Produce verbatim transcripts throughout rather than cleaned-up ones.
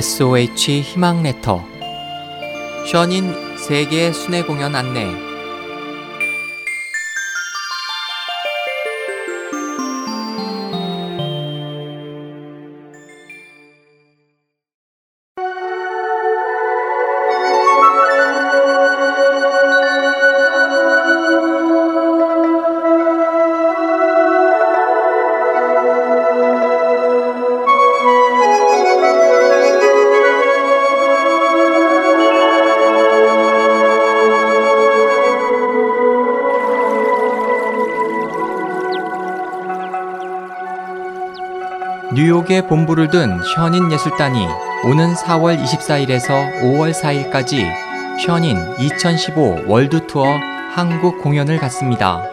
에스오에이치 희망 레터, 션인 세계 순회 공연 안내. 뉴욕에 본부를 둔 션인 예술단이 오는 사월 이십사일에서 오월 사일까지 션인 이천십오 월드투어 한국 공연을 갖습니다.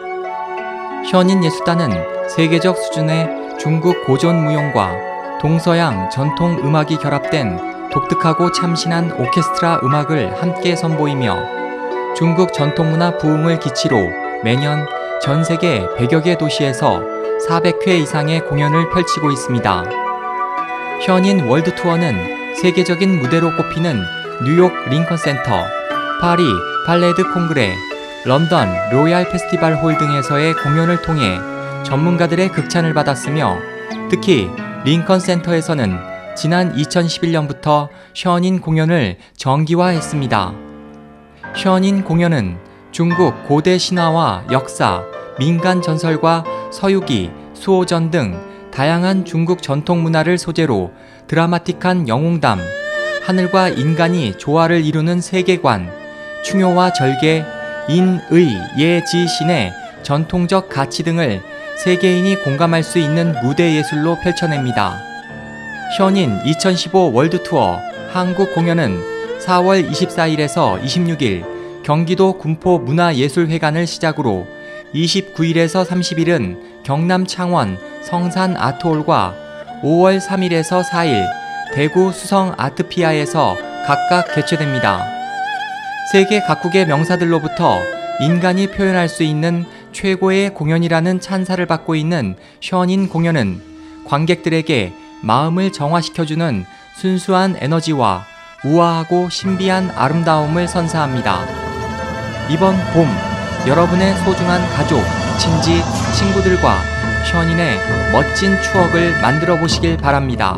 션인 예술단은 세계적 수준의 중국 고전 무용과 동서양 전통 음악이 결합된 독특하고 참신한 오케스트라 음악을 함께 선보이며 중국 전통문화 부흥을 기치로 매년 전 세계 백여 개 도시에서 사백 회 이상의 공연을 펼치고 있습니다. 션인 월드투어는 세계적인 무대로 꼽히는 뉴욕 링컨 센터, 파리 팔레 드 콩그레, 런던 로얄 페스티벌 홀 등에서의 공연을 통해 전문가들의 극찬을 받았으며, 특히 링컨 센터에서는 지난 이천십일년부터 션인 공연을 정기화했습니다. 션인 공연은 중국 고대 신화와 역사, 민간 전설과 서유기, 수호전 등 다양한 중국 전통 문화를 소재로 드라마틱한 영웅담, 하늘과 인간이 조화를 이루는 세계관, 충효와 절개, 인, 의, 예, 지, 신의 전통적 가치 등을 세계인이 공감할 수 있는 무대 예술로 펼쳐냅니다. 션인 이천십오 월드투어 한국 공연은 사월 이십사일에서 이십육일 경기도 군포 문화예술회관을 시작으로 이십구일에서 삼십일은 경남 창원 성산 아트홀과 오월 삼일에서 사일 대구 수성 아트피아에서 각각 개최됩니다. 세계 각국의 명사들로부터 인간이 표현할 수 있는 최고의 공연이라는 찬사를 받고 있는 션인 공연은 관객들에게 마음을 정화시켜주는 순수한 에너지와 우아하고 신비한 아름다움을 선사합니다. 이번 봄 여러분의 소중한 가족, 친지, 친구들과 션인의 멋진 추억을 만들어 보시길 바랍니다.